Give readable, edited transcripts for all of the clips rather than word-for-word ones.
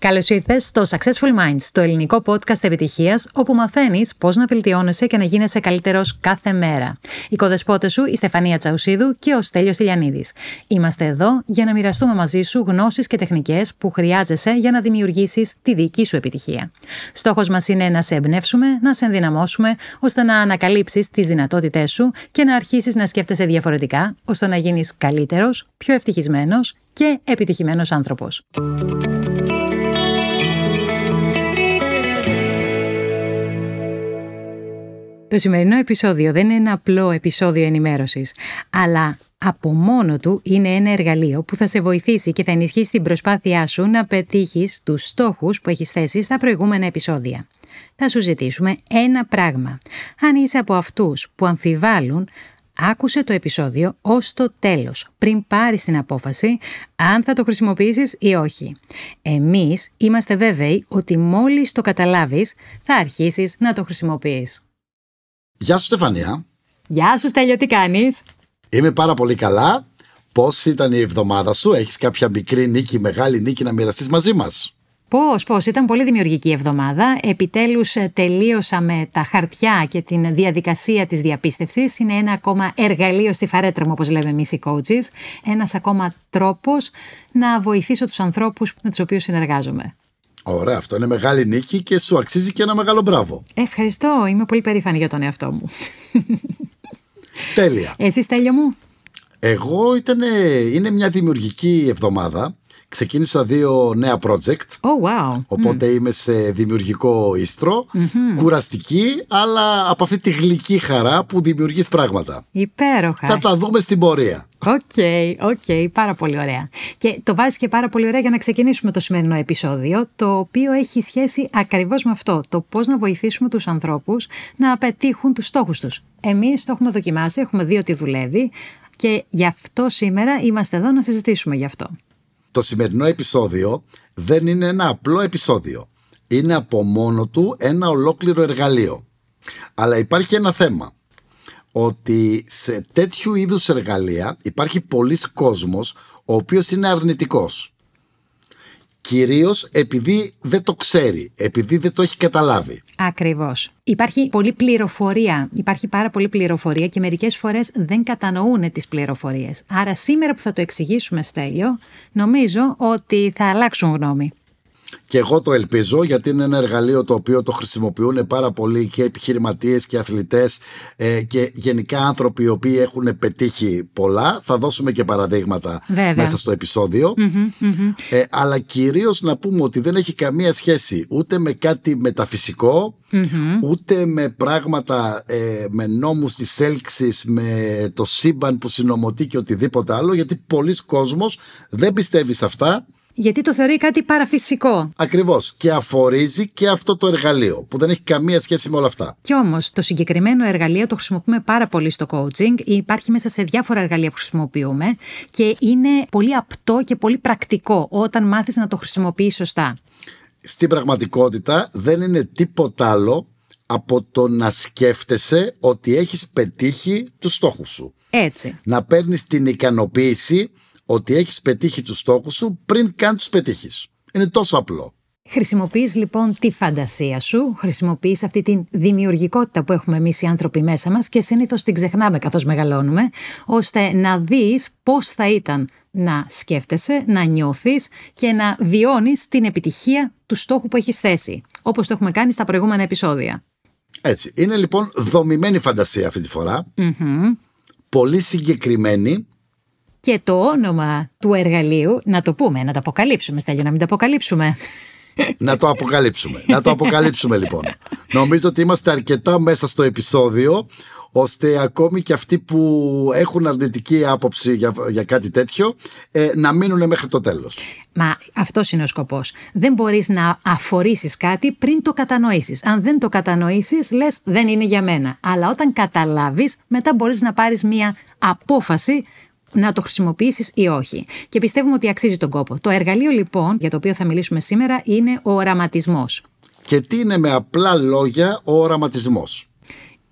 Καλώς ήρθες στο Successful Minds, το ελληνικό podcast επιτυχίας, όπου μαθαίνεις πώς να βελτιώνεσαι και να γίνεσαι καλύτερος κάθε μέρα. Οι κοδεσπότες σου, η Στεφανία Τσαουσίδου και ο Στέλιος Ηλιανίδης. Είμαστε εδώ για να μοιραστούμε μαζί σου γνώσεις και τεχνικές που χρειάζεσαι για να δημιουργήσεις τη δική σου επιτυχία. Στόχος μας είναι να σε εμπνεύσουμε, να σε ενδυναμώσουμε, ώστε να ανακαλύψεις τις δυνατότητές σου και να αρχίσεις να σκέφτεσαι διαφορετικά, ώστε να γίνεις καλύτερος, πιο ευτυχισμένος και επιτυχημένος άνθρωπος. Το σημερινό επεισόδιο δεν είναι ένα απλό επεισόδιο ενημέρωσης, αλλά από μόνο του είναι ένα εργαλείο που θα σε βοηθήσει και θα ενισχύσει την προσπάθειά σου να πετύχεις τους στόχους που έχεις θέσει στα προηγούμενα επεισόδια. Θα σου ζητήσουμε ένα πράγμα. Αν είσαι από αυτούς που αμφιβάλλουν, άκουσε το επεισόδιο ως το τέλος, πριν πάρεις την απόφαση αν θα το χρησιμοποιήσεις ή όχι. Εμείς είμαστε βέβαιοι ότι μόλις το καταλάβεις, θα αρχίσεις να το χρησιμοποιείς. Γεια σου Στεφανία. Γεια σου Στέλιο, τι κάνεις? Είμαι πάρα πολύ καλά. Πώς ήταν η εβδομάδα σου? Έχεις κάποια μικρή νίκη, μεγάλη νίκη να μοιραστείς μαζί μας? Πώς, ήταν πολύ δημιουργική εβδομάδα. Επιτέλους τελείωσαμε τα χαρτιά και την διαδικασία της διαπίστευσης. Είναι ένα ακόμα εργαλείο στη φαρέτρα μου, όπως λέμε εμείς οι coaches. Ένας ακόμα τρόπος να βοηθήσω τους ανθρώπους με τους οποίους συνεργάζομαι. Ωραία, αυτό είναι μεγάλη νίκη και σου αξίζει και ένα μεγάλο μπράβο. Ευχαριστώ, είμαι πολύ περήφανη για τον εαυτό μου. Τέλεια. Εσύ Στέλιο μου? Εγώ είναι μια δημιουργική εβδομάδα. Ξεκίνησα 2 νέα project. Oh, wow. Οπότε είμαι σε δημιουργικό ίστρο. Κουραστική, αλλά από αυτή τη γλυκή χαρά που δημιουργείς πράγματα. Υπέροχα. Θα τα δούμε στην πορεία. Οκ, πάρα πολύ ωραία. Και το βάζεις και πάρα πολύ ωραία για να ξεκινήσουμε το σημερινό επεισόδιο, το οποίο έχει σχέση ακριβώς με αυτό, το πώς να βοηθήσουμε τους ανθρώπους να πετύχουν τους στόχους τους. Εμείς το έχουμε δοκιμάσει, έχουμε δει ότι δουλεύει και γι' αυτό σήμερα είμαστε εδώ να συζητήσουμε γι' αυτό. Το σημερινό επεισόδιο δεν είναι ένα απλό επεισόδιο. Είναι από μόνο του ένα ολόκληρο εργαλείο. Αλλά υπάρχει ένα θέμα. Ότι σε τέτοιου είδους εργαλεία υπάρχει πολύς κόσμος ο οποίος είναι αρνητικός. Κυρίως επειδή δεν το ξέρει, επειδή δεν το έχει καταλάβει. Ακριβώς. Υπάρχει πολλή πληροφορία. Υπάρχει πάρα πολλή πληροφορία και μερικές φορές δεν κατανοούν τις πληροφορίες. Άρα σήμερα που θα το εξηγήσουμε, Στέλιο, νομίζω ότι θα αλλάξουν γνώμη. Και εγώ το ελπίζω, γιατί είναι ένα εργαλείο το οποίο το χρησιμοποιούν πάρα πολλοί και επιχειρηματίες και αθλητές και γενικά άνθρωποι οι οποίοι έχουν πετύχει πολλά. Θα δώσουμε και παραδείγματα μέσα στο επεισόδιο. Αλλά κυρίως να πούμε ότι δεν έχει καμία σχέση ούτε με κάτι μεταφυσικό, ούτε με πράγματα, με νόμους της έλξης, με το σύμπαν που συνομωτεί και οτιδήποτε άλλο, γιατί πολλοί κόσμος δεν πιστεύει σε αυτά. Γιατί το θεωρεί κάτι παραφυσικό. Ακριβώς. Και αφορίζει και αυτό το εργαλείο που δεν έχει καμία σχέση με όλα αυτά. Κι όμως το συγκεκριμένο εργαλείο το χρησιμοποιούμε πάρα πολύ στο coaching. Υπάρχει μέσα σε διάφορα εργαλεία που χρησιμοποιούμε και είναι πολύ απτό και πολύ πρακτικό όταν μάθεις να το χρησιμοποιείς σωστά. Στην πραγματικότητα δεν είναι τίποτα άλλο από το να σκέφτεσαι ότι έχεις πετύχει τους στόχους σου. Έτσι. Να παίρνεις την ικανοποίηση ότι έχεις πετύχει τους στόχους σου πριν καν τους πετύχεις. Είναι τόσο απλό. Χρησιμοποιείς λοιπόν τη φαντασία σου, χρησιμοποιείς αυτή την δημιουργικότητα που έχουμε εμείς οι άνθρωποι μέσα μας και συνήθως την ξεχνάμε καθώς μεγαλώνουμε, ώστε να δεις πώς θα ήταν να σκέφτεσαι, να νιώθεις και να βιώνεις την επιτυχία του στόχου που έχεις θέσει, όπως το έχουμε κάνει στα προηγούμενα επεισόδια. Έτσι. Είναι λοιπόν δομημένη φαντασία αυτή τη φορά, πολύ συγκεκριμένη. Και το όνομα του εργαλείου, να το πούμε, να το αποκαλύψουμε, Στέλιο, να μην το αποκαλύψουμε. Να το αποκαλύψουμε λοιπόν. Νομίζω ότι είμαστε αρκετά μέσα στο επεισόδιο, ώστε ακόμη και αυτοί που έχουν αρνητική άποψη για κάτι τέτοιο, να μείνουν μέχρι το τέλος. Μα αυτός είναι ο σκοπός. Δεν μπορείς να αφορήσεις κάτι πριν το κατανοήσεις. Αν δεν το κατανοήσεις, λες δεν είναι για μένα. Αλλά όταν καταλάβεις, μετά μπορείς να πάρεις μια απόφαση να το χρησιμοποιήσεις ή όχι. Και πιστεύουμε ότι αξίζει τον κόπο. Το εργαλείο λοιπόν για το οποίο θα μιλήσουμε σήμερα είναι ο οραματισμός. Και τι είναι με απλά λόγια ο οραματισμός?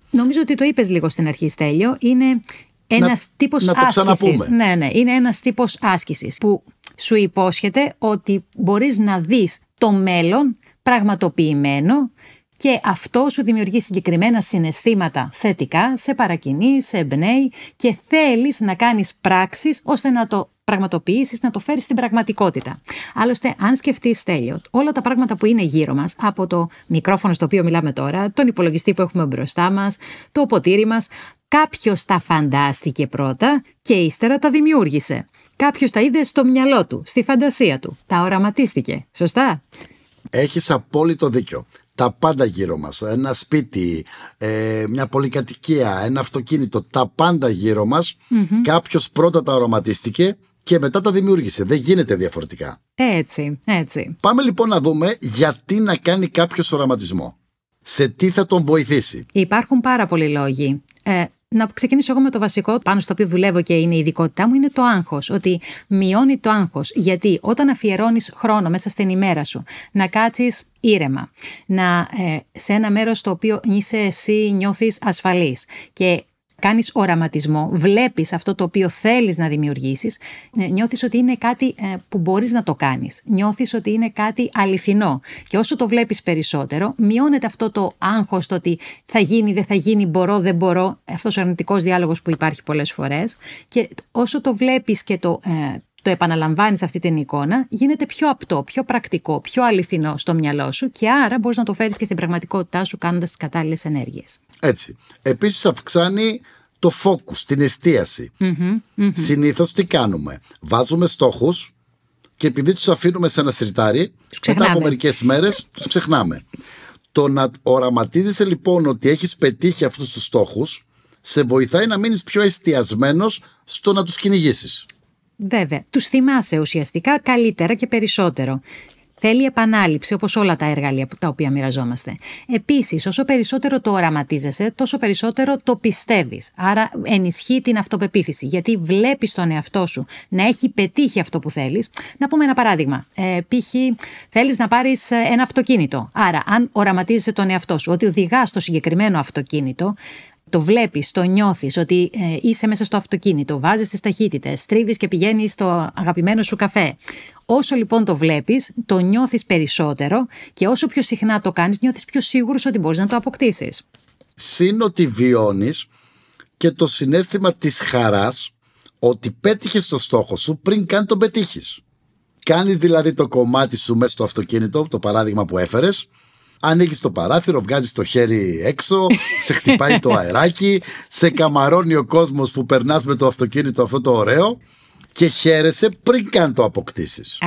Νομίζω ότι το είπες λίγο στην αρχή, Στέλιο. Είναι ένας τύπος άσκησης. Ναι, είναι ένας τύπος άσκησης που Σου υπόσχεται ότι μπορείς να δεις το μέλλον πραγματοποιημένο και αυτό σου δημιουργεί συγκεκριμένα συναισθήματα θετικά, σε παρακινεί, σε εμπνέει και θέλεις να κάνεις πράξεις ώστε να το πραγματοποιήσεις, να το φέρεις στην πραγματικότητα. Άλλωστε, αν σκεφτείς, Στέλιο, όλα τα πράγματα που είναι γύρω μας, από το μικρόφωνο στο οποίο μιλάμε τώρα, τον υπολογιστή που έχουμε μπροστά μας, το ποτήρι μας, κάποιος τα φαντάστηκε πρώτα και ύστερα τα δημιούργησε. Κάποιος τα είδε στο μυαλό του, στη φαντασία του. Τα οραματίστηκε. Σωστά? Έχεις απόλυτο δίκιο. Τα πάντα γύρω μας, ένα σπίτι, μια πολυκατοικία, ένα αυτοκίνητο, τα πάντα γύρω μας, κάποιος πρώτα τα οραματίστηκε και μετά τα δημιούργησε. Δεν γίνεται διαφορετικά. Έτσι. Πάμε λοιπόν να δούμε γιατί να κάνει κάποιος οραματισμό. Σε τι θα τον βοηθήσει. Υπάρχουν πάρα πολλοί λόγοι. Να ξεκινήσω εγώ με το βασικό, πάνω στο οποίο δουλεύω και είναι η ειδικότητά μου, είναι το άγχος. Ότι μειώνει το άγχος. Γιατί όταν αφιερώνεις χρόνο μέσα στην ημέρα σου, να κάτσεις ήρεμα, σε ένα μέρος στο οποίο είσαι εσύ, νιώθεις ασφαλής και κάνεις οραματισμό, βλέπεις αυτό το οποίο θέλεις να δημιουργήσεις, νιώθεις ότι είναι κάτι που μπορείς να το κάνεις, νιώθεις ότι είναι κάτι αληθινό και όσο το βλέπεις περισσότερο μειώνεται αυτό το άγχος, το ότι θα γίνει, δεν θα γίνει, μπορώ, δεν μπορώ, αυτός ο αρνητικός διάλογος που υπάρχει πολλές φορές, και όσο το βλέπεις και το επαναλαμβάνεις αυτή την εικόνα, γίνεται πιο απτό, πιο πρακτικό, πιο αληθινό στο μυαλό σου και άρα μπορείς να το φέρεις και στην πραγματικότητά σου κάνοντας τις κατάλληλες ενέργειες. Έτσι. Επίσης αυξάνει το focus, την εστίαση. Συνήθως τι κάνουμε? Βάζουμε στόχους και επειδή τους αφήνουμε σε ένα σιρτάρι, μετά από μερικές μέρες τους ξεχνάμε. Το να οραματίζεσαι λοιπόν ότι έχεις πετύχει αυτούς τους στόχους, σε βοηθάει να μείνεις πιο εστιασμένος στο να τους κυνηγήσεις. Βέβαια, τους θυμάσαι ουσιαστικά καλύτερα και περισσότερο. Θέλει επανάληψη, όπως όλα τα εργαλεία τα οποία μοιραζόμαστε. Επίσης, όσο περισσότερο το οραματίζεσαι, τόσο περισσότερο το πιστεύεις. Άρα ενισχύει την αυτοπεποίθηση, γιατί βλέπεις τον εαυτό σου να έχει πετύχει αυτό που θέλεις. Να πούμε ένα παράδειγμα. Π.χ. θέλεις να πάρεις ένα αυτοκίνητο. Άρα, αν οραματίζεσαι τον εαυτό σου ότι οδηγάς το συγκεκριμένο αυτοκίνητο, το βλέπεις, το νιώθεις ότι είσαι μέσα στο αυτοκίνητο, βάζεις τις ταχύτητες, στρίβεις και πηγαίνεις στο αγαπημένο σου καφέ. Όσο λοιπόν το βλέπεις, το νιώθεις περισσότερο και όσο πιο συχνά το κάνεις, νιώθεις πιο σίγουρος ότι μπορείς να το αποκτήσεις. Συν ότι βιώνεις και το συναίσθημα της χαράς ότι πέτυχες το στόχο σου πριν καν τον πετύχεις. Κάνεις δηλαδή το κομμάτι σου μέσα στο αυτοκίνητο, το παράδειγμα που έφερες. Ανοίγεις το παράθυρο, βγάζεις το χέρι έξω, σε χτυπάει το αεράκι, σε καμαρώνει ο κόσμος που περνάς με το αυτοκίνητο αυτό το ωραίο και χαίρεσαι πριν καν το αποκτήσεις.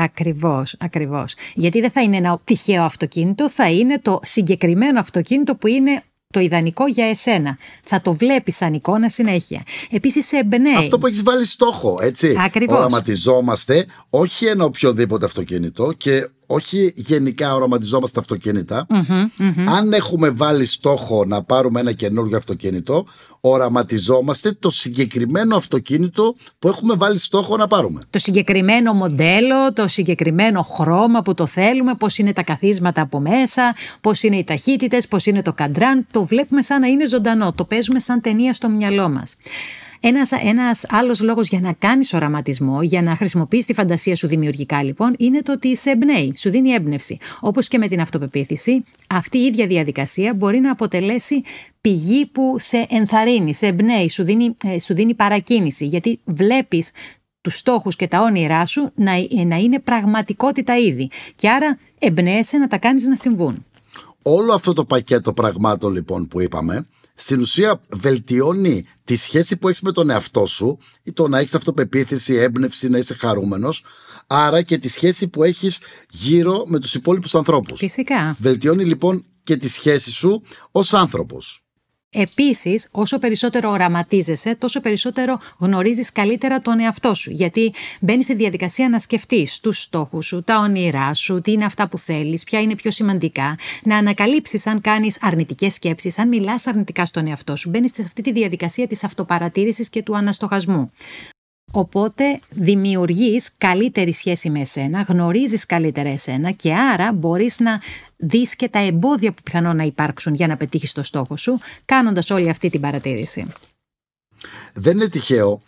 Ακριβώς. Γιατί δεν θα είναι ένα τυχαίο αυτοκίνητο, θα είναι το συγκεκριμένο αυτοκίνητο που είναι το ιδανικό για εσένα. Θα το βλέπεις σαν εικόνα συνέχεια. Επίσης σε εμπνέει. Αυτό που έχεις βάλει στόχο, έτσι. Ακριβώς. Οραματιζόμαστε όχι ένα οποιοδήποτε αυτοκίνητο και όχι γενικά οραματιζόμαστε αυτοκίνητα. Αν έχουμε βάλει στόχο να πάρουμε ένα καινούργιο αυτοκίνητο, οραματιζόμαστε το συγκεκριμένο αυτοκίνητο που έχουμε βάλει στόχο να πάρουμε. Το συγκεκριμένο μοντέλο, το συγκεκριμένο χρώμα που το θέλουμε, πώς είναι τα καθίσματα από μέσα, πώς είναι οι ταχύτητες, πώς είναι το καντράν. Το βλέπουμε σαν να είναι ζωντανό, το παίζουμε σαν ταινία στο μυαλό μας. Ένας άλλος λόγος για να κάνεις οραματισμό, για να χρησιμοποιείς τη φαντασία σου δημιουργικά λοιπόν, είναι το ότι σε εμπνέει, σου δίνει έμπνευση. Όπως και με την αυτοπεποίθηση, αυτή η ίδια διαδικασία μπορεί να αποτελέσει πηγή που σε ενθαρρύνει, σε εμπνέει, σου δίνει παρακίνηση, γιατί βλέπεις τους στόχους και τα όνειρά σου να είναι πραγματικότητα ήδη και άρα εμπνέεσαι να τα κάνεις να συμβούν. Όλο αυτό το πακέτο πραγμάτων λοιπόν που είπαμε, στην ουσία βελτιώνει τη σχέση που έχεις με τον εαυτό σου, το να έχεις αυτοπεποίθηση, έμπνευση, να είσαι χαρούμενος, άρα και τη σχέση που έχεις γύρω με τους υπόλοιπους ανθρώπους. Φυσικά. Βελτιώνει λοιπόν και τη σχέση σου ως άνθρωπος. Επίσης, όσο περισσότερο οραματίζεσαι, τόσο περισσότερο γνωρίζεις καλύτερα τον εαυτό σου. Γιατί μπαίνεις στη διαδικασία να σκεφτείς τους στόχους σου, τα όνειρά σου, τι είναι αυτά που θέλεις, ποια είναι πιο σημαντικά. Να ανακαλύψεις αν κάνεις αρνητικές σκέψεις, αν μιλάς αρνητικά στον εαυτό σου. Μπαίνεις σε αυτή τη διαδικασία της αυτοπαρατήρησης και του αναστοχασμού. Οπότε δημιουργείς καλύτερη σχέση με εσένα, γνωρίζεις καλύτερα εσένα και άρα μπορείς να δεις και τα εμπόδια που πιθανόν να υπάρξουν για να πετύχεις το στόχο σου, κάνοντας όλη αυτή την παρατήρηση. Δεν είναι τυχαίο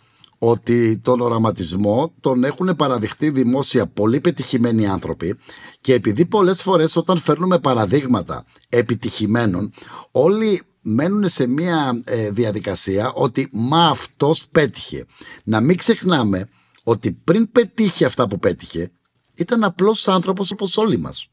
ότι τον οραματισμό τον έχουν παραδειχτεί δημόσια πολύ πετυχημένοι άνθρωποι, και επειδή πολλές φορές όταν φέρνουμε παραδείγματα επιτυχημένων, όλοι μένουν σε μια διαδικασία ότι μα αυτός πέτυχε. Να μην ξεχνάμε ότι πριν πετύχει αυτά που πέτυχε, ήταν απλός άνθρωπος όπως όλοι μας.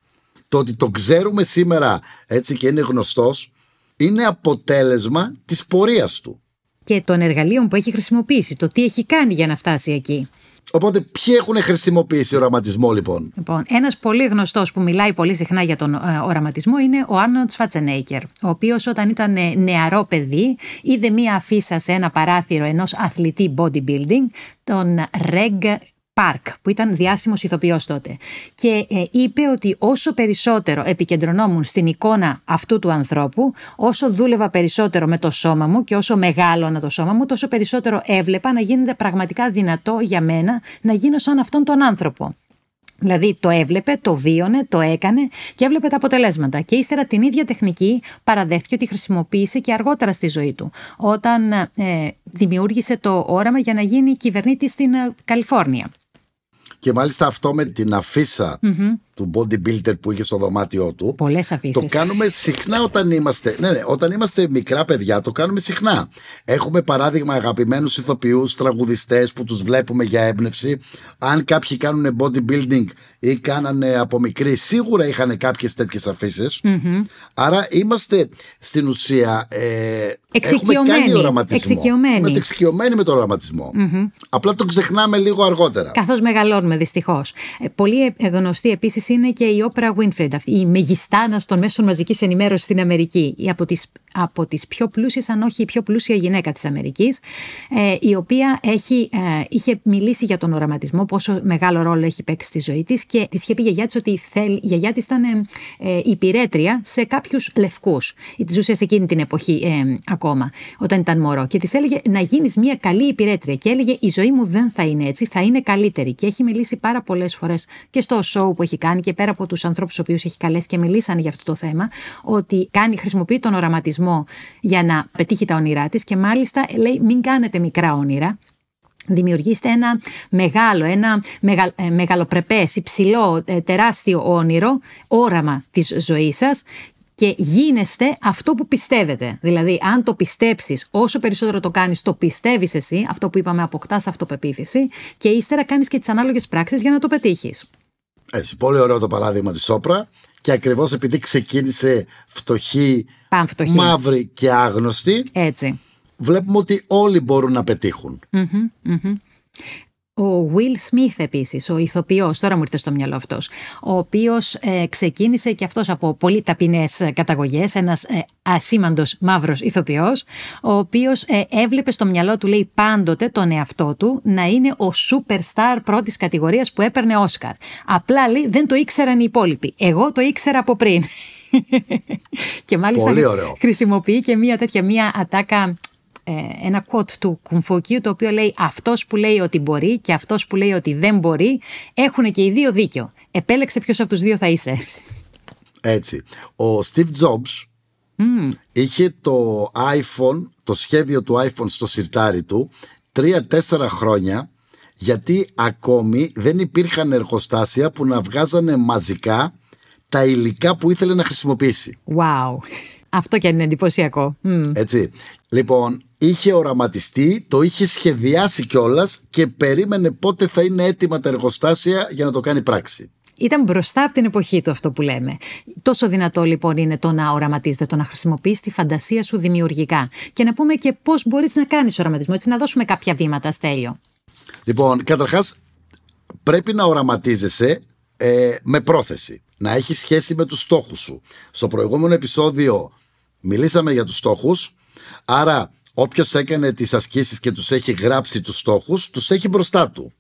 Το ότι τον ξέρουμε σήμερα έτσι και είναι γνωστός, είναι αποτέλεσμα της πορείας του και των εργαλείων που έχει χρησιμοποιήσει, το τι έχει κάνει για να φτάσει εκεί. Οπότε ποιοι έχουν χρησιμοποιήσει οραματισμό, λοιπόν? Ένας πολύ γνωστός που μιλάει πολύ συχνά για τον οραματισμό είναι ο Arnold Schwarzenegger, ο οποίος όταν ήταν νεαρό παιδί είδε μία αφίσα σε ένα παράθυρο ενός αθλητή bodybuilding, τον Reg, που ήταν διάσημος ηθοποιός τότε, και είπε ότι όσο περισσότερο επικεντρωνόμουν στην εικόνα αυτού του ανθρώπου, όσο δούλευα περισσότερο με το σώμα μου και όσο μεγάλωνα το σώμα μου, τόσο περισσότερο έβλεπα να γίνεται πραγματικά δυνατό για μένα να γίνω σαν αυτόν τον άνθρωπο. Δηλαδή το έβλεπε, το βίωνε, το έκανε και έβλεπε τα αποτελέσματα. Και ύστερα την ίδια τεχνική παραδέχτηκε ότι χρησιμοποίησε και αργότερα στη ζωή του, όταν δημιούργησε το όραμα για να γίνει κυβερνήτης στην Καλιφόρνια. Και μάλιστα αυτό με την αφίσα του bodybuilder που είχε στο δωμάτιό του. Πολλές αφίσες. Το κάνουμε συχνά όταν είμαστε, όταν είμαστε μικρά παιδιά, το κάνουμε συχνά. Έχουμε παράδειγμα αγαπημένους ηθοποιούς, τραγουδιστές που τους βλέπουμε για έμπνευση. Αν κάποιοι κάνουν bodybuilding ή κάνανε από μικροί, σίγουρα είχαν κάποιες τέτοιες αφίσες. Άρα είμαστε στην ουσία εξοικειωμένοι. Είμαστε εξοικειωμένοι με τον οραματισμό. Απλά το ξεχνάμε λίγο αργότερα, καθώς μεγαλώνουμε, δυστυχώς. Πολύ γνωστή επίσης είναι και η Oprah Winfrey, η μεγιστάνα των μέσων μαζικής ενημέρωσης στην Αμερική, από τις πιο πλούσιες, αν όχι η πιο πλούσια γυναίκα της Αμερικής, η οποία είχε μιλήσει για τον οραματισμό, πόσο μεγάλο ρόλο έχει παίξει στη ζωή της, και της είχε πει η γιαγιά της ότι η γιαγιά της ήταν υπηρέτρια σε κάποιους λευκούς, της ουσίας εκείνη την εποχή ακόμα, όταν ήταν μωρό, και της έλεγε να γίνεις μια καλή υπηρέτρια, και έλεγε η ζωή μου δεν θα είναι έτσι, θα είναι καλύτερη, και έχει μιλήσει πάρα πολλές φορές και στο show που έχει κάνει και πέρα από τους ανθρώπους τους οποίους έχει καλέσει και μιλήσαν για αυτό το θέμα, ότι χρησιμοποιεί τον οραματισμό για να πετύχει τα όνειρά της, και μάλιστα λέει μην κάνετε μικρά όνειρα, δημιουργήστε ένα μεγάλο, μεγαλοπρεπές, υψηλό, τεράστιο όνειρο, όραμα της ζωής σας, και γίνεστε αυτό που πιστεύετε. Δηλαδή αν το πιστέψεις, όσο περισσότερο το κάνεις, το πιστεύεις εσύ, αυτό που είπαμε, αποκτάς αυτοπεποίθηση, και ύστερα κάνεις και τις ανάλογες πράξεις για να το πετύχεις. Έτσι, πολύ ωραίο το παράδειγμα της Όπρα. Και ακριβώς επειδή ξεκίνησε φτωχή, μαύρη και άγνωστη, έτσι, βλέπουμε ότι όλοι μπορούν να πετύχουν. Ο Will Smith επίσης, ο ηθοποιός, τώρα μου ήρθε στο μυαλό αυτός, ο οποίος ξεκίνησε και αυτός από πολύ ταπεινές καταγωγές, ένας ασήμαντος μαύρος ηθοποιός, ο οποίος έβλεπε στο μυαλό του, λέει, πάντοτε τον εαυτό του να είναι ο superstar πρώτης κατηγορίας που έπαιρνε Όσκαρ. Απλά, λέει, δεν το ήξεραν οι υπόλοιποι. Εγώ το ήξερα από πριν. Και μάλιστα χρησιμοποιεί και μια τέτοια ατάκα, ένα quote του Κουμφούκιου, το οποίο λέει αυτός που λέει ότι μπορεί και αυτός που λέει ότι δεν μπορεί έχουν και οι δύο δίκιο, επέλεξε ποιος από τους δύο θα είσαι. Έτσι, ο Steve Jobs είχε το iPhone, το σχέδιο του iPhone στο σιρτάρι του 3-4 χρόνια, γιατί ακόμη δεν υπήρχαν εργοστάσια που να βγάζανε μαζικά τα υλικά που ήθελε να χρησιμοποιήσει. Wow. Αυτό και αν είναι εντυπωσιακό. Έτσι. Λοιπόν, είχε οραματιστεί, το είχε σχεδιάσει κιόλας και περίμενε πότε θα είναι έτοιμα τα εργοστάσια για να το κάνει πράξη. Ήταν μπροστά από την εποχή του αυτό που λέμε. Τόσο δυνατό λοιπόν είναι το να οραματίζεται, το να χρησιμοποιείς τη φαντασία σου δημιουργικά. Και να πούμε και πώς μπορείς να κάνεις οραματισμό, έτσι, να δώσουμε κάποια βήματα, Στέλιο. Λοιπόν, καταρχάς πρέπει να οραματίζεσαι με πρόθεση, να έχει σχέση με τους στόχους σου. Στο προηγούμενο επεισόδιο μιλήσαμε για τους στόχους. Άρα όποιος έκανε τις ασκήσεις και τους έχει γράψει τους στόχους, τους έχει μπροστά του.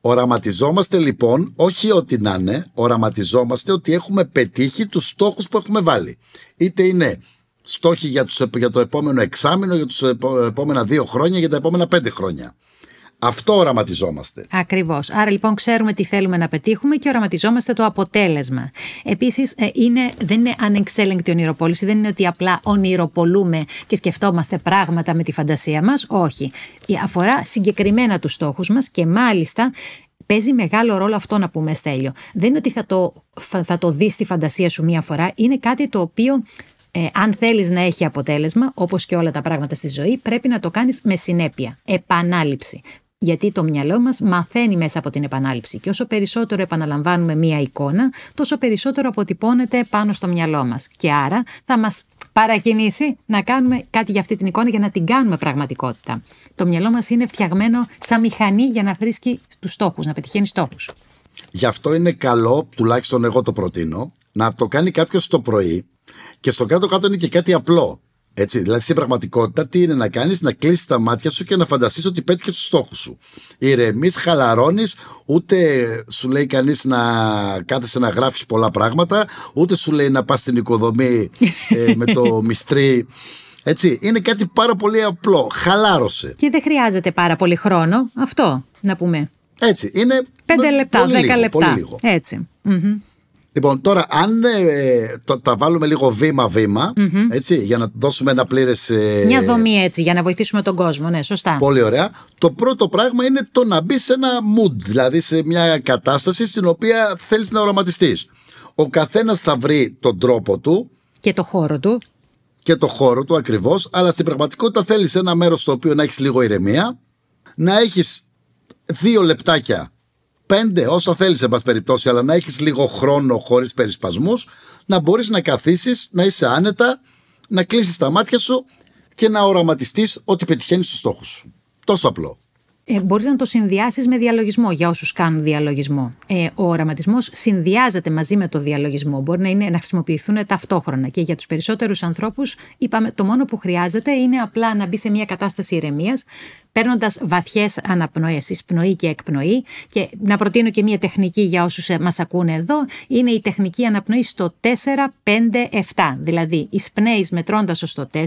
Οραματιζόμαστε λοιπόν όχι ότι να είναι, οραματιζόμαστε ότι έχουμε πετύχει τους στόχους που έχουμε βάλει. Είτε είναι στόχοι για το επόμενο εξάμηνο, για τους επόμενα 2 χρόνια, για τα επόμενα 5 χρόνια. Αυτό οραματιζόμαστε. Ακριβώς. Άρα λοιπόν ξέρουμε τι θέλουμε να πετύχουμε και οραματιζόμαστε το αποτέλεσμα. Επίσης δεν είναι ανεξέλεγκτη ονειροπόληση. Δεν είναι ότι απλά ονειροπολούμε και σκεφτόμαστε πράγματα με τη φαντασία μας. Όχι. Αφορά συγκεκριμένα τους στόχους μας και μάλιστα παίζει μεγάλο ρόλο αυτό να πούμε, Στέλιο. Δεν είναι ότι θα το δεις στη φαντασία σου μία φορά. Είναι κάτι το οποίο... αν θέλεις να έχει αποτέλεσμα, όπως και όλα τα πράγματα στη ζωή, πρέπει να το κάνεις με συνέπεια, επανάληψη. Γιατί το μυαλό μας μαθαίνει μέσα από την επανάληψη. Και όσο περισσότερο επαναλαμβάνουμε μία εικόνα, τόσο περισσότερο αποτυπώνεται πάνω στο μυαλό μας. Και άρα θα μας παρακινήσει να κάνουμε κάτι για αυτή την εικόνα για να την κάνουμε πραγματικότητα. Το μυαλό μας είναι φτιαγμένο σαν μηχανή για να βρίσκει τους στόχους, να πετυχαίνει στόχους. Γι' αυτό είναι καλό, τουλάχιστον εγώ το προτείνω, να το κάνει κάποιος το πρωί. Και στο κάτω-κάτω είναι και κάτι απλό. Έτσι, δηλαδή στην πραγματικότητα, τι είναι να κάνεις, να κλείσεις τα μάτια σου και να φανταστείς ότι πέτυχες τους στόχους σου. Ηρεμείς, χαλαρώνεις, ούτε σου λέει κανείς να κάθεσαι να γράφεις πολλά πράγματα, ούτε σου λέει να πας στην οικοδομή με το μιστρί. Έτσι, είναι κάτι πάρα πολύ απλό. Χαλάρωσε. Και δεν χρειάζεται πάρα πολύ χρόνο. Αυτό να πούμε. Έτσι, είναι. 5 λεπτά, 10 λεπτά. Πολύ λίγο. Έτσι. Mm-hmm. Λοιπόν, τώρα αν τα βάλουμε λίγο βήμα-βήμα, mm-hmm. έτσι, για να δώσουμε ένα πλήρες... Μια δομή έτσι, για να βοηθήσουμε τον κόσμο, ναι, σωστά. Πολύ ωραία. Το πρώτο πράγμα είναι το να μπεις σε ένα mood, δηλαδή σε μια κατάσταση στην οποία θέλεις να οραματιστείς. Ο καθένας θα βρει τον τρόπο του... Και το χώρο του. Και το χώρο του ακριβώς, αλλά στην πραγματικότητα θέλεις ένα μέρος στο οποίο να έχεις λίγο ηρεμία, να έχεις 2 λεπτάκια... 5, όσα θέλεις εν πάση περιπτώσει, αλλά να έχεις λίγο χρόνο χωρίς περισπασμούς, να μπορείς να καθίσεις, να είσαι άνετα, να κλείσεις τα μάτια σου και να οραματιστείς ότι πετυχαίνεις τους στόχους σου. Τόσο απλό. Μπορείς να το συνδυάσεις με διαλογισμό για όσους κάνουν διαλογισμό. Ο οραματισμός συνδυάζεται μαζί με το διαλογισμό. Μπορεί να χρησιμοποιηθούν ταυτόχρονα. Και για τους περισσότερους ανθρώπους, είπαμε, το μόνο που χρειάζεται είναι απλά να μπει σε μια κατάσταση ηρεμίας, παίρνοντας βαθιές αναπνοές, εισπνοή και εκπνοή. Και να προτείνω και μια τεχνική για όσους μας ακούνε εδώ. Είναι η τεχνική αναπνοή στο 4-5-7. Δηλαδή, εισπνέεις μετρώντας ως το 4,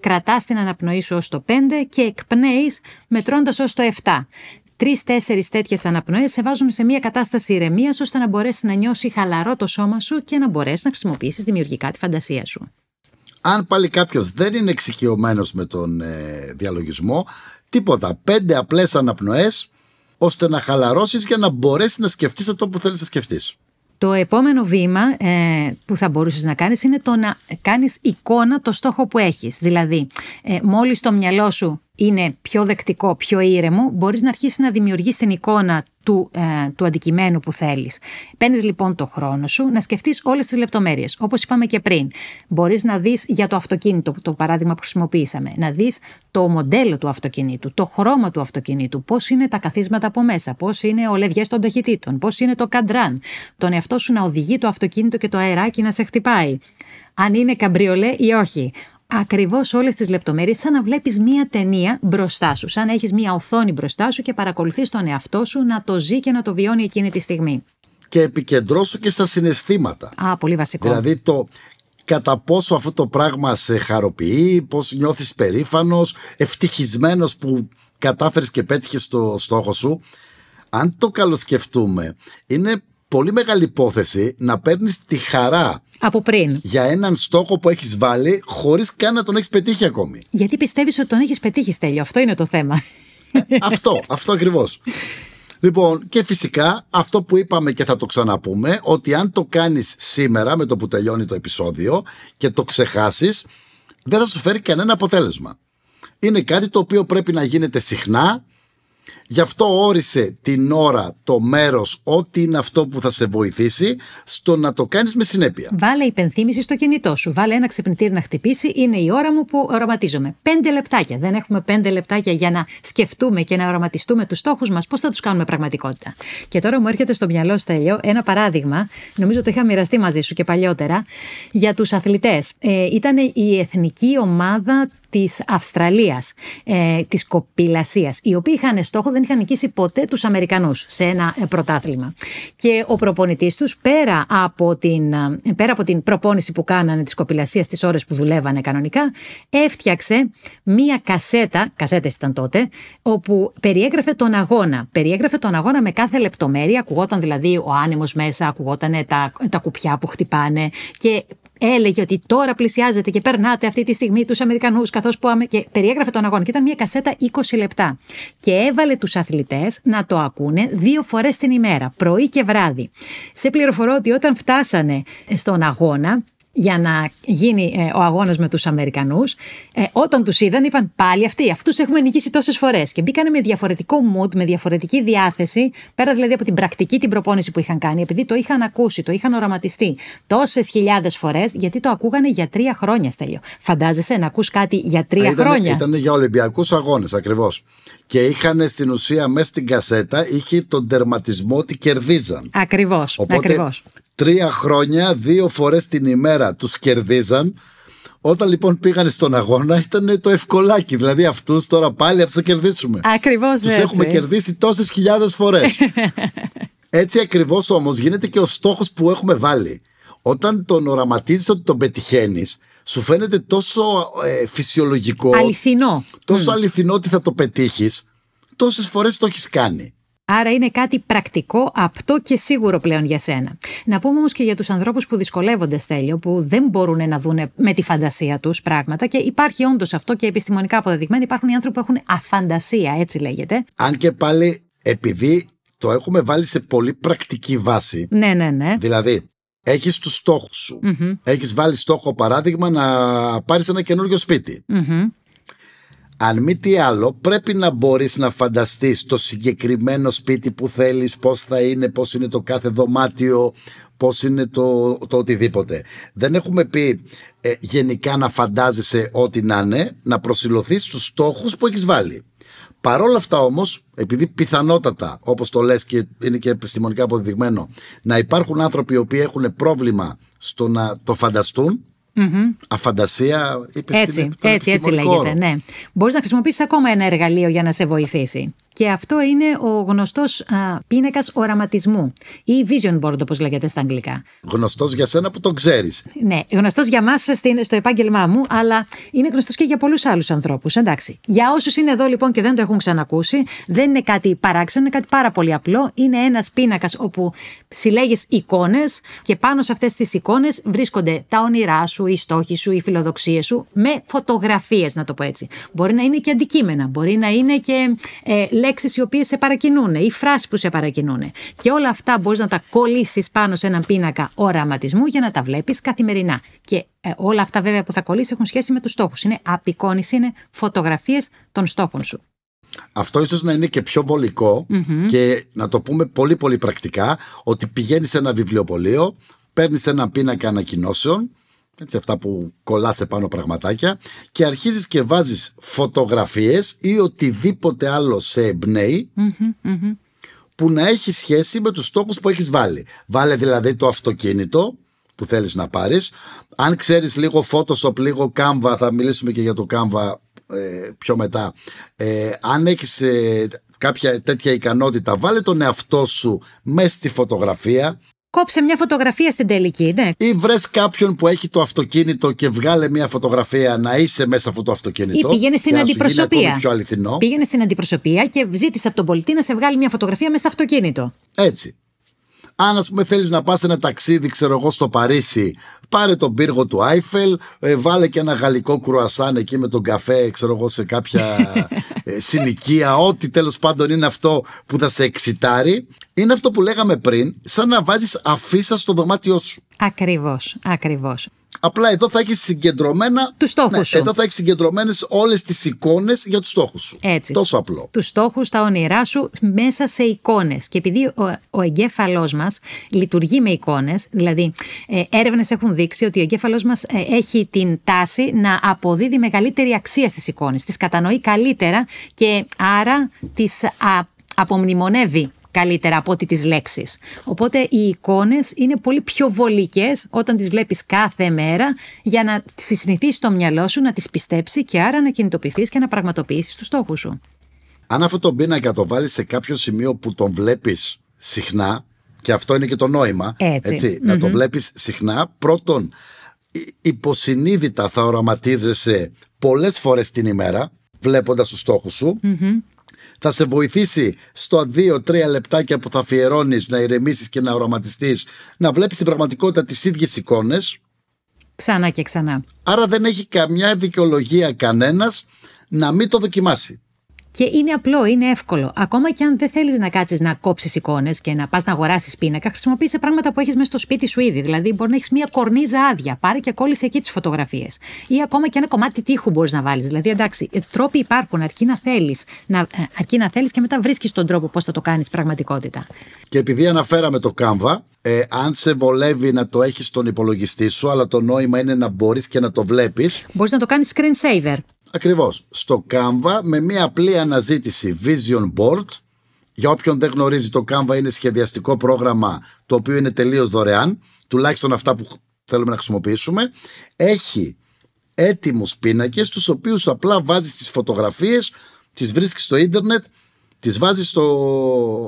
κρατάς την αναπνοή σου ως το 5 και εκπνέεις μετρώντας ως το 7. 3-4 τέτοιες αναπνοές σε βάζουν σε μια κατάσταση ηρεμίας, ώστε να μπορέσεις να νιώσει χαλαρό το σώμα σου και να μπορέσεις να χρησιμοποιήσεις δημιουργικά τη φαντασία σου. Αν πάλι κάποιος δεν είναι εξοικειωμένος με τον διαλογισμό, τίποτα. 5 απλές αναπνοές, ώστε να χαλαρώσεις για να μπορέσεις να σκεφτείς αυτό που θέλεις να σκεφτείς. Το επόμενο βήμα που θα μπορούσες να κάνεις είναι το να κάνεις εικόνα το στόχο που έχεις. Δηλαδή, μόλις το μυαλό σου είναι πιο δεκτικό, πιο ήρεμο, μπορείς να αρχίσεις να δημιουργείς την εικόνα του αντικειμένου που θέλεις. Παίρνεις λοιπόν το χρόνο σου να σκεφτείς όλες τις λεπτομέρειες. Όπως είπαμε και πριν, μπορείς να δεις για το αυτοκίνητο, το παράδειγμα που χρησιμοποιήσαμε, να δεις το μοντέλο του αυτοκινήτου, το χρώμα του αυτοκινήτου, πώς είναι τα καθίσματα από μέσα, πώς είναι ο λεδιές των ταχυτήτων, πώς είναι το καντράν, τον εαυτό σου να οδηγεί το αυτοκίνητο και το αεράκι να σε χτυπάει, αν είναι καμπριολέ ή όχι. Ακριβώς όλες τις λεπτομέρειες, σαν να βλέπεις μία ταινία μπροστά σου, σαν να έχεις μία οθόνη μπροστά σου και παρακολουθείς τον εαυτό σου να το ζει και να το βιώνει εκείνη τη στιγμή. Και επικεντρώσου και στα συναισθήματα. Α, πολύ βασικό. Δηλαδή το κατά πόσο αυτό το πράγμα σε χαροποιεί, πώς νιώθεις περήφανος, ευτυχισμένος που κατάφερες και πέτυχες το στόχο σου. Αν το καλοσκεφτούμε, είναι πολύ μεγάλη υπόθεση να παίρνεις τη χαρά από πριν για έναν στόχο που έχεις βάλει, χωρίς καν να τον έχεις πετύχει ακόμη. Γιατί πιστεύεις ότι τον έχεις πετύχει, Στέλιο? Αυτό είναι το θέμα. Αυτό ακριβώς. Λοιπόν, και φυσικά αυτό που είπαμε και θα το ξαναπούμε, ότι αν το κάνεις σήμερα με το που τελειώνει το επεισόδιο και το ξεχάσεις, δεν θα σου φέρει κανένα αποτέλεσμα. Είναι κάτι το οποίο πρέπει να γίνεται συχνά. Γι' αυτό όρισε την ώρα, το μέρος, ό,τι είναι αυτό που θα σε βοηθήσει στο να το κάνεις με συνέπεια. Βάλε υπενθύμηση στο κινητό σου. Βάλε ένα ξυπνητήρι να χτυπήσει. Είναι η ώρα μου που οραματίζομαι. 5 λεπτάκια. Δεν έχουμε 5 λεπτάκια για να σκεφτούμε και να οραματιστούμε τους στόχους μας. Πώς θα τους κάνουμε πραγματικότητα. Και τώρα μου έρχεται στο μυαλό, Στέλιο, ένα παράδειγμα. Νομίζω το είχα μοιραστεί μαζί σου και παλιότερα. Για τους αθλητές. Ήταν η εθνική ομάδα της Αυστραλίας, της κοπηλασίας, οι οποίοι είχαν στόχο δεν είχαν νικήσει ποτέ τους Αμερικανούς σε ένα πρωτάθλημα. Και ο προπονητής τους, πέρα από την προπόνηση που κάνανε της κοπηλασίας, τις ώρες που δουλεύανε κανονικά, έφτιαξε μία κασέτα, κασέτες ήταν τότε, όπου περιέγραφε τον αγώνα. Περιέγραφε τον αγώνα με κάθε λεπτομέρεια, ακουγόταν δηλαδή ο άνεμος μέσα, ακουγόταν τα κουπιά που χτυπάνε και έλεγε ότι τώρα πλησιάζετε και περνάτε αυτή τη στιγμή τους Αμερικανούς, καθώς που και περιέγραφε τον αγώνα. Και ήταν μια κασέτα 20 λεπτά. Και έβαλε τους αθλητές να το ακούνε 2 φορές την ημέρα, πρωί και βράδυ. Σε πληροφορώ ότι όταν φτάσανε στον αγώνα, για να γίνει ο αγώνας με τους Αμερικανούς, όταν τους είδαν είπαν πάλι αυτοί, αυτούς έχουμε νικήσει τόσες φορές, και μπήκανε με διαφορετικό mood, με διαφορετική διάθεση, πέρα δηλαδή από την πρακτική την προπόνηση που είχαν κάνει, επειδή το είχαν ακούσει, το είχαν οραματιστεί τόσες χιλιάδες φορές, γιατί το ακούγανε για 3 χρόνια, Στέλιο. Φαντάζεσαι να ακούς κάτι για 3 χρόνια. Ήταν για Ολυμπιακούς αγώνες ακριβώς. Και είχαν στην ουσία μέσα στην κασέτα, είχε τον τερματισμό ότι κερδίζαν. Ακριβώς, ακριβώς. 3 χρόνια, 2 φορές την ημέρα τους κερδίζαν. Όταν λοιπόν πήγαν στον αγώνα ήταν το ευκολάκι. Δηλαδή αυτούς τώρα πάλι αυτούς θα κερδίσουμε. Ακριβώς τους έτσι. Έχουμε κερδίσει τόσες χιλιάδες φορές. Έτσι ακριβώς όμως γίνεται και ο στόχος που έχουμε βάλει. Όταν τον οραματίζεις ότι τον πετυχαίνεις, σου φαίνεται τόσο φυσιολογικό, αληθινό. Τόσο αληθινό ότι θα το πετύχεις. Τόσες φορές το έχεις κάνει. Άρα είναι κάτι πρακτικό, απτό και σίγουρο πλέον για σένα. Να πούμε όμως και για τους ανθρώπους που δυσκολεύονται, Στέλιο, που δεν μπορούν να δουν με τη φαντασία τους πράγματα, και υπάρχει όντως αυτό και επιστημονικά αποδεδειγμένο. Υπάρχουν οι άνθρωποι που έχουν αφαντασία, έτσι λέγεται. Αν και πάλι επειδή το έχουμε βάλει σε πολύ πρακτική βάση. Ναι. Δηλαδή, έχεις τους στόχους σου. Mm-hmm. Έχεις βάλει στόχο, παράδειγμα, να πάρεις ένα καινούριο σπίτι. Mm-hmm. Αν μη τι άλλο, πρέπει να μπορείς να φανταστείς το συγκεκριμένο σπίτι που θέλεις, πώς θα είναι, πώς είναι το κάθε δωμάτιο, πώς είναι το οτιδήποτε. Δεν έχουμε πει γενικά να φαντάζεσαι ό,τι να είναι, να προσηλωθείς στους στόχους που έχεις βάλει. Παρόλα αυτά όμως, επειδή πιθανότατα, όπως το λες και είναι και επιστημονικά αποδεδειγμένο, να υπάρχουν άνθρωποι οι οποίοι έχουν πρόβλημα στο να το φανταστούν, mm-hmm. Αφαντασία, είπε έτσι λέγεται, ναι. Μπορείς να χρησιμοποιήσεις ακόμα ένα εργαλείο για να σε βοηθήσει. Και αυτό είναι ο γνωστός πίνακας οραματισμού ή vision board, όπως λέγεται στα αγγλικά. Γνωστός για σένα που τον ξέρεις. Ναι, γνωστός για μας στο επάγγελμά μου, αλλά είναι γνωστός και για πολλούς άλλους ανθρώπους. Εντάξει. Για όσους είναι εδώ λοιπόν και δεν το έχουν ξανακούσει, δεν είναι κάτι παράξενο, είναι κάτι πάρα πολύ απλό. Είναι ένας πίνακας όπου συλλέγεις εικόνες και πάνω σε αυτές τις εικόνες βρίσκονται τα όνειρά σου, οι στόχοι σου, οι φιλοδοξίες σου, με φωτογραφίες, να το πω έτσι. Μπορεί να είναι και αντικείμενα, μπορεί να είναι και λέξεις οι οποίες σε παρακινούν ή φράσεις που σε παρακινούν. Και όλα αυτά μπορείς να τα κολλήσεις πάνω σε έναν πίνακα οραματισμού για να τα βλέπεις καθημερινά. Και όλα αυτά βέβαια που θα κολλήσεις έχουν σχέση με τους στόχους. Είναι απεικόνηση, είναι φωτογραφίες των στόχων σου. Αυτό ίσως να είναι και πιο βολικό, mm-hmm. και να το πούμε πολύ πολύ πρακτικά, ότι πηγαίνεις σε ένα βιβλιοπωλείο, παίρνεις ένα πίνακα ανακοινώσεων, έτσι, αυτά που κολλάς επάνω πραγματάκια, και αρχίζεις και βάζεις φωτογραφίες ή οτιδήποτε άλλο σε εμπνέει, mm-hmm, mm-hmm. που να έχει σχέση με τους στόχους που έχεις βάλει. Βάλε δηλαδή το αυτοκίνητο που θέλεις να πάρεις. Αν ξέρεις λίγο Photoshop, λίγο Canva, θα μιλήσουμε και για το Canva πιο μετά. Αν έχεις κάποια τέτοια ικανότητα, βάλε τον εαυτό σου μέσα στη φωτογραφία. Κόψε μια φωτογραφία στην τελική, ναι. Ή βρες κάποιον που έχει το αυτοκίνητο και βγάλε μια φωτογραφία να είσαι μέσα από το αυτοκίνητο. Ή πήγαινε στην αντιπροσωπεία. Πιο αληθινό. Πήγαινε στην αντιπροσωπεία και ζήτησε από τον πολιτή να σε βγάλει μια φωτογραφία μέσα στο αυτοκίνητο. Έτσι. Αν, ας πούμε, θέλεις να πας ένα ταξίδι, ξέρω εγώ, στο Παρίσι, πάρε τον πύργο του Άιφελ, βάλε και ένα γαλλικό κρουασάν εκεί με τον καφέ, ξέρω εγώ, σε κάποια συνοικία, ό,τι τέλος πάντων είναι αυτό που θα σε εξιτάρει. Είναι αυτό που λέγαμε πριν, σαν να βάζεις αφίσα στο δωμάτιό σου. Ακριβώς, ακριβώς. Απλά εδώ θα έχεις συγκεντρωμένα τους στόχους σου. Εδώ θα έχεις συγκεντρωμένες όλες τις εικόνες για τους στόχους σου. Έτσι. Τόσο απλό. Τους στόχους, τα όνειρά σου μέσα σε εικόνες. Και επειδή ο εγκέφαλός μας λειτουργεί με εικόνες, δηλαδή έρευνες έχουν δείξει ότι ο εγκέφαλός μας έχει την τάση να αποδίδει μεγαλύτερη αξία στις εικόνες. Τις κατανοεί καλύτερα και άρα τις απομνημονεύει καλύτερα από ό,τι τις λέξεις. Οπότε οι εικόνες είναι πολύ πιο βολικές όταν τις βλέπεις κάθε μέρα, για να τις συνηθίσεις στο μυαλό σου, να τις πιστέψει και άρα να κινητοποιηθείς και να πραγματοποιήσεις τους στόχους σου. αν αυτό τον πίνακα το βάλεις σε κάποιο σημείο που τον βλέπεις συχνά, και αυτό είναι και το νόημα, έτσι, να το βλέπεις συχνά, πρώτον υποσυνείδητα θα οραματίζεσαι πολλές φορές την ημέρα βλέποντας τους στόχους σου. Θα σε βοηθήσει στα 2-3 λεπτάκια που θα αφιερώνεις να ηρεμήσεις και να οραματιστείς, να βλέπεις την πραγματικότητα, τις ίδιες εικόνες ξανά και ξανά. Άρα δεν έχει καμιά δικαιολογία κανένας να μην το δοκιμάσει. Και είναι απλό, είναι εύκολο. Ακόμα και αν δεν θέλεις να κάτσεις να κόψεις εικόνες και να πας να αγοράσεις πίνακα, χρησιμοποίησε πράγματα που έχεις μέσα στο σπίτι σου ήδη. Δηλαδή, μπορεί να έχεις μία κορνίζα άδεια. Πάρε και κόλλησε εκεί τις φωτογραφίες. Ή ακόμα και ένα κομμάτι τείχου μπορείς να βάλεις. Δηλαδή, εντάξει, τρόποι υπάρχουν, αρκεί να θέλεις. Και μετά βρίσκεις τον τρόπο πώς θα το κάνεις πραγματικότητα. Και επειδή αναφέραμε το Canva, αν σε βολεύει να το έχεις στον υπολογιστή σου, αλλά το νόημα είναι να μπορείς και να το βλέπεις. Μπορείς να το κάνεις screen saver. Ακριβώς. Στο Canva με μια απλή αναζήτηση Vision Board. Για όποιον δεν γνωρίζει, το Canva είναι σχεδιαστικό πρόγραμμα το οποίο είναι τελείως δωρεάν, τουλάχιστον αυτά που θέλουμε να χρησιμοποιήσουμε. Έχει έτοιμους πίνακες, τους οποίους απλά βάζεις τις φωτογραφίες, τις βρίσκεις στο ίντερνετ, τις βάζεις στο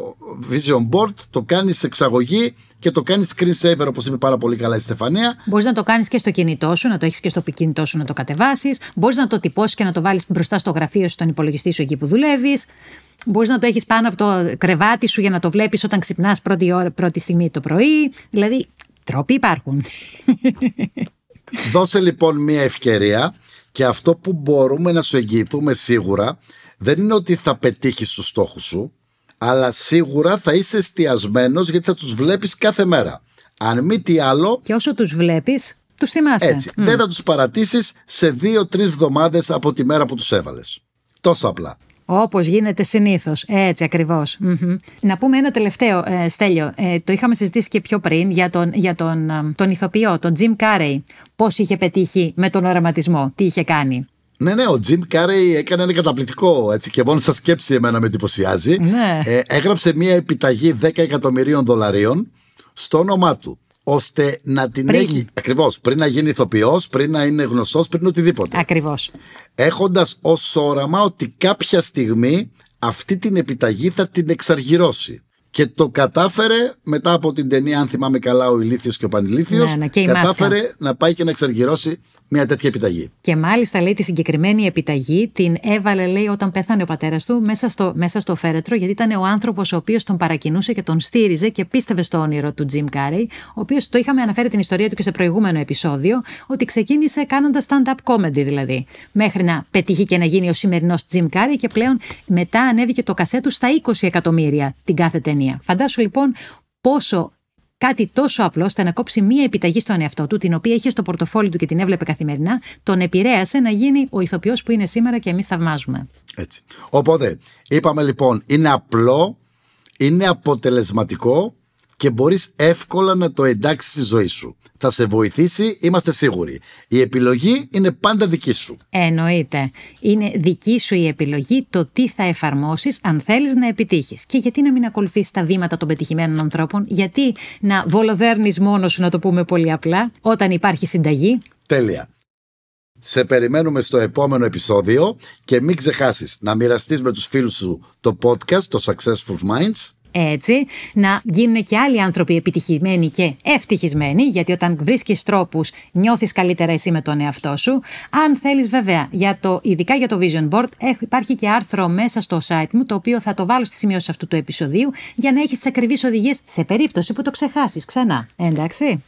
Vision Board, το κάνεις εξαγωγή και το κάνεις screen saver, όπως είπε πάρα πολύ καλά η Στεφανία. Μπορείς να το κάνεις και στο κινητό σου, να το έχεις και στο κινητό σου να το κατεβάσεις. Μπορείς να το τυπώσεις και να το βάλεις μπροστά στο γραφείο σου, στον υπολογιστή σου εκεί που δουλεύεις. Μπορείς να το έχεις πάνω από το κρεβάτι σου για να το βλέπεις όταν ξυπνάς πρώτη στιγμή το πρωί. Δηλαδή, τρόποι υπάρχουν. Δώσε λοιπόν μια ευκαιρία, και αυτό που μπορούμε να σου εγγυηθούμε σίγουρα δεν είναι ότι θα πετύχεις τους στόχους σου, αλλά σίγουρα θα είσαι εστιασμένος, γιατί θα τους βλέπεις κάθε μέρα. Αν μη τι άλλο, και όσο τους βλέπεις, τους θυμάσαι. Έτσι, δεν θα τους παρατήσεις σε 2-3 εβδομάδες από τη μέρα που τους έβαλες. Τόσο απλά. Όπως γίνεται συνήθως. Έτσι ακριβώς. Να πούμε ένα τελευταίο, Στέλιο. Το είχαμε συζητήσει και πιο πριν για τον ηθοποιό, τον Jim Carrey. Πώς είχε πετύχει με τον οραματισμό, τι είχε κάνει. Ναι, ο Jim Carrey έκανε ένα καταπληκτικό, έτσι, και μόνο σαν σκέψη εμένα με εντυπωσιάζει. Ναι. Έγραψε μια επιταγή $10 εκατομμυρίων στο όνομά του, ώστε να την έχει. Ακριβώς, πριν να γίνει ηθοποιός, πριν να είναι γνωστός, πριν οτιδήποτε. Ακριβώς. Έχοντας ως όραμα ότι κάποια στιγμή αυτή την επιταγή θα την εξαργυρώσει. Και το κατάφερε μετά από την ταινία, αν θυμάμαι καλά, Ο Ηλίθιος και ο Πανηλίθιος. Και κατάφερε μάσκα να πάει και να εξαργυρώσει μια τέτοια επιταγή. Και μάλιστα, λέει, τη συγκεκριμένη επιταγή την έβαλε, λέει, όταν πέθανε ο πατέρας του μέσα στο φέρετρο, γιατί ήταν ο άνθρωπος ο οποίος τον παρακινούσε και τον στήριζε και πίστευε στο όνειρο του Jim Carrey, ο οποίος, το είχαμε αναφέρει την ιστορία του και σε προηγούμενο επεισόδιο, ότι ξεκίνησε κάνοντας stand-up comedy δηλαδή, μέχρι να πετύχει και να γίνει ο σημερινός Jim Carrey, και πλέον μετά ανέβηκε το κασέ του στα 20 εκατομμύρια την κάθε ταινία. Φαντάσου λοιπόν πόσο κάτι τόσο απλό, ώστε να κόψει μία επιταγή στον εαυτό του, την οποία είχε στο πορτοφόλι του και την έβλεπε καθημερινά, τον επηρέασε να γίνει ο ηθοποιός που είναι σήμερα και εμείς θαυμάζουμε. Έτσι. Οπότε, είπαμε λοιπόν, είναι απλό, είναι αποτελεσματικό και μπορείς εύκολα να το εντάξεις στη ζωή σου. Θα σε βοηθήσει, είμαστε σίγουροι. Η επιλογή είναι πάντα δική σου. Εννοείται. Είναι δική σου η επιλογή το τι θα εφαρμόσεις αν θέλεις να επιτύχεις. Και γιατί να μην ακολουθείς τα βήματα των πετυχημένων ανθρώπων, γιατί να βολοδέρνεις μόνος σου, να το πούμε πολύ απλά, όταν υπάρχει συνταγή. Τέλεια. Σε περιμένουμε στο επόμενο επεισόδιο και μην ξεχάσεις να μοιραστείς με τους φίλους σου το podcast, το Successful Minds. Έτσι, να γίνουν και άλλοι άνθρωποι επιτυχημένοι και ευτυχισμένοι, γιατί όταν βρίσκεις τρόπους νιώθεις καλύτερα εσύ με τον εαυτό σου. Αν θέλεις βέβαια, ειδικά για το Vision Board, υπάρχει και άρθρο μέσα στο site μου, το οποίο θα το βάλω στη σημείωση αυτού του επεισοδίου, για να έχεις τις ακριβείς οδηγίες σε περίπτωση που το ξεχάσεις ξανά. Εντάξει.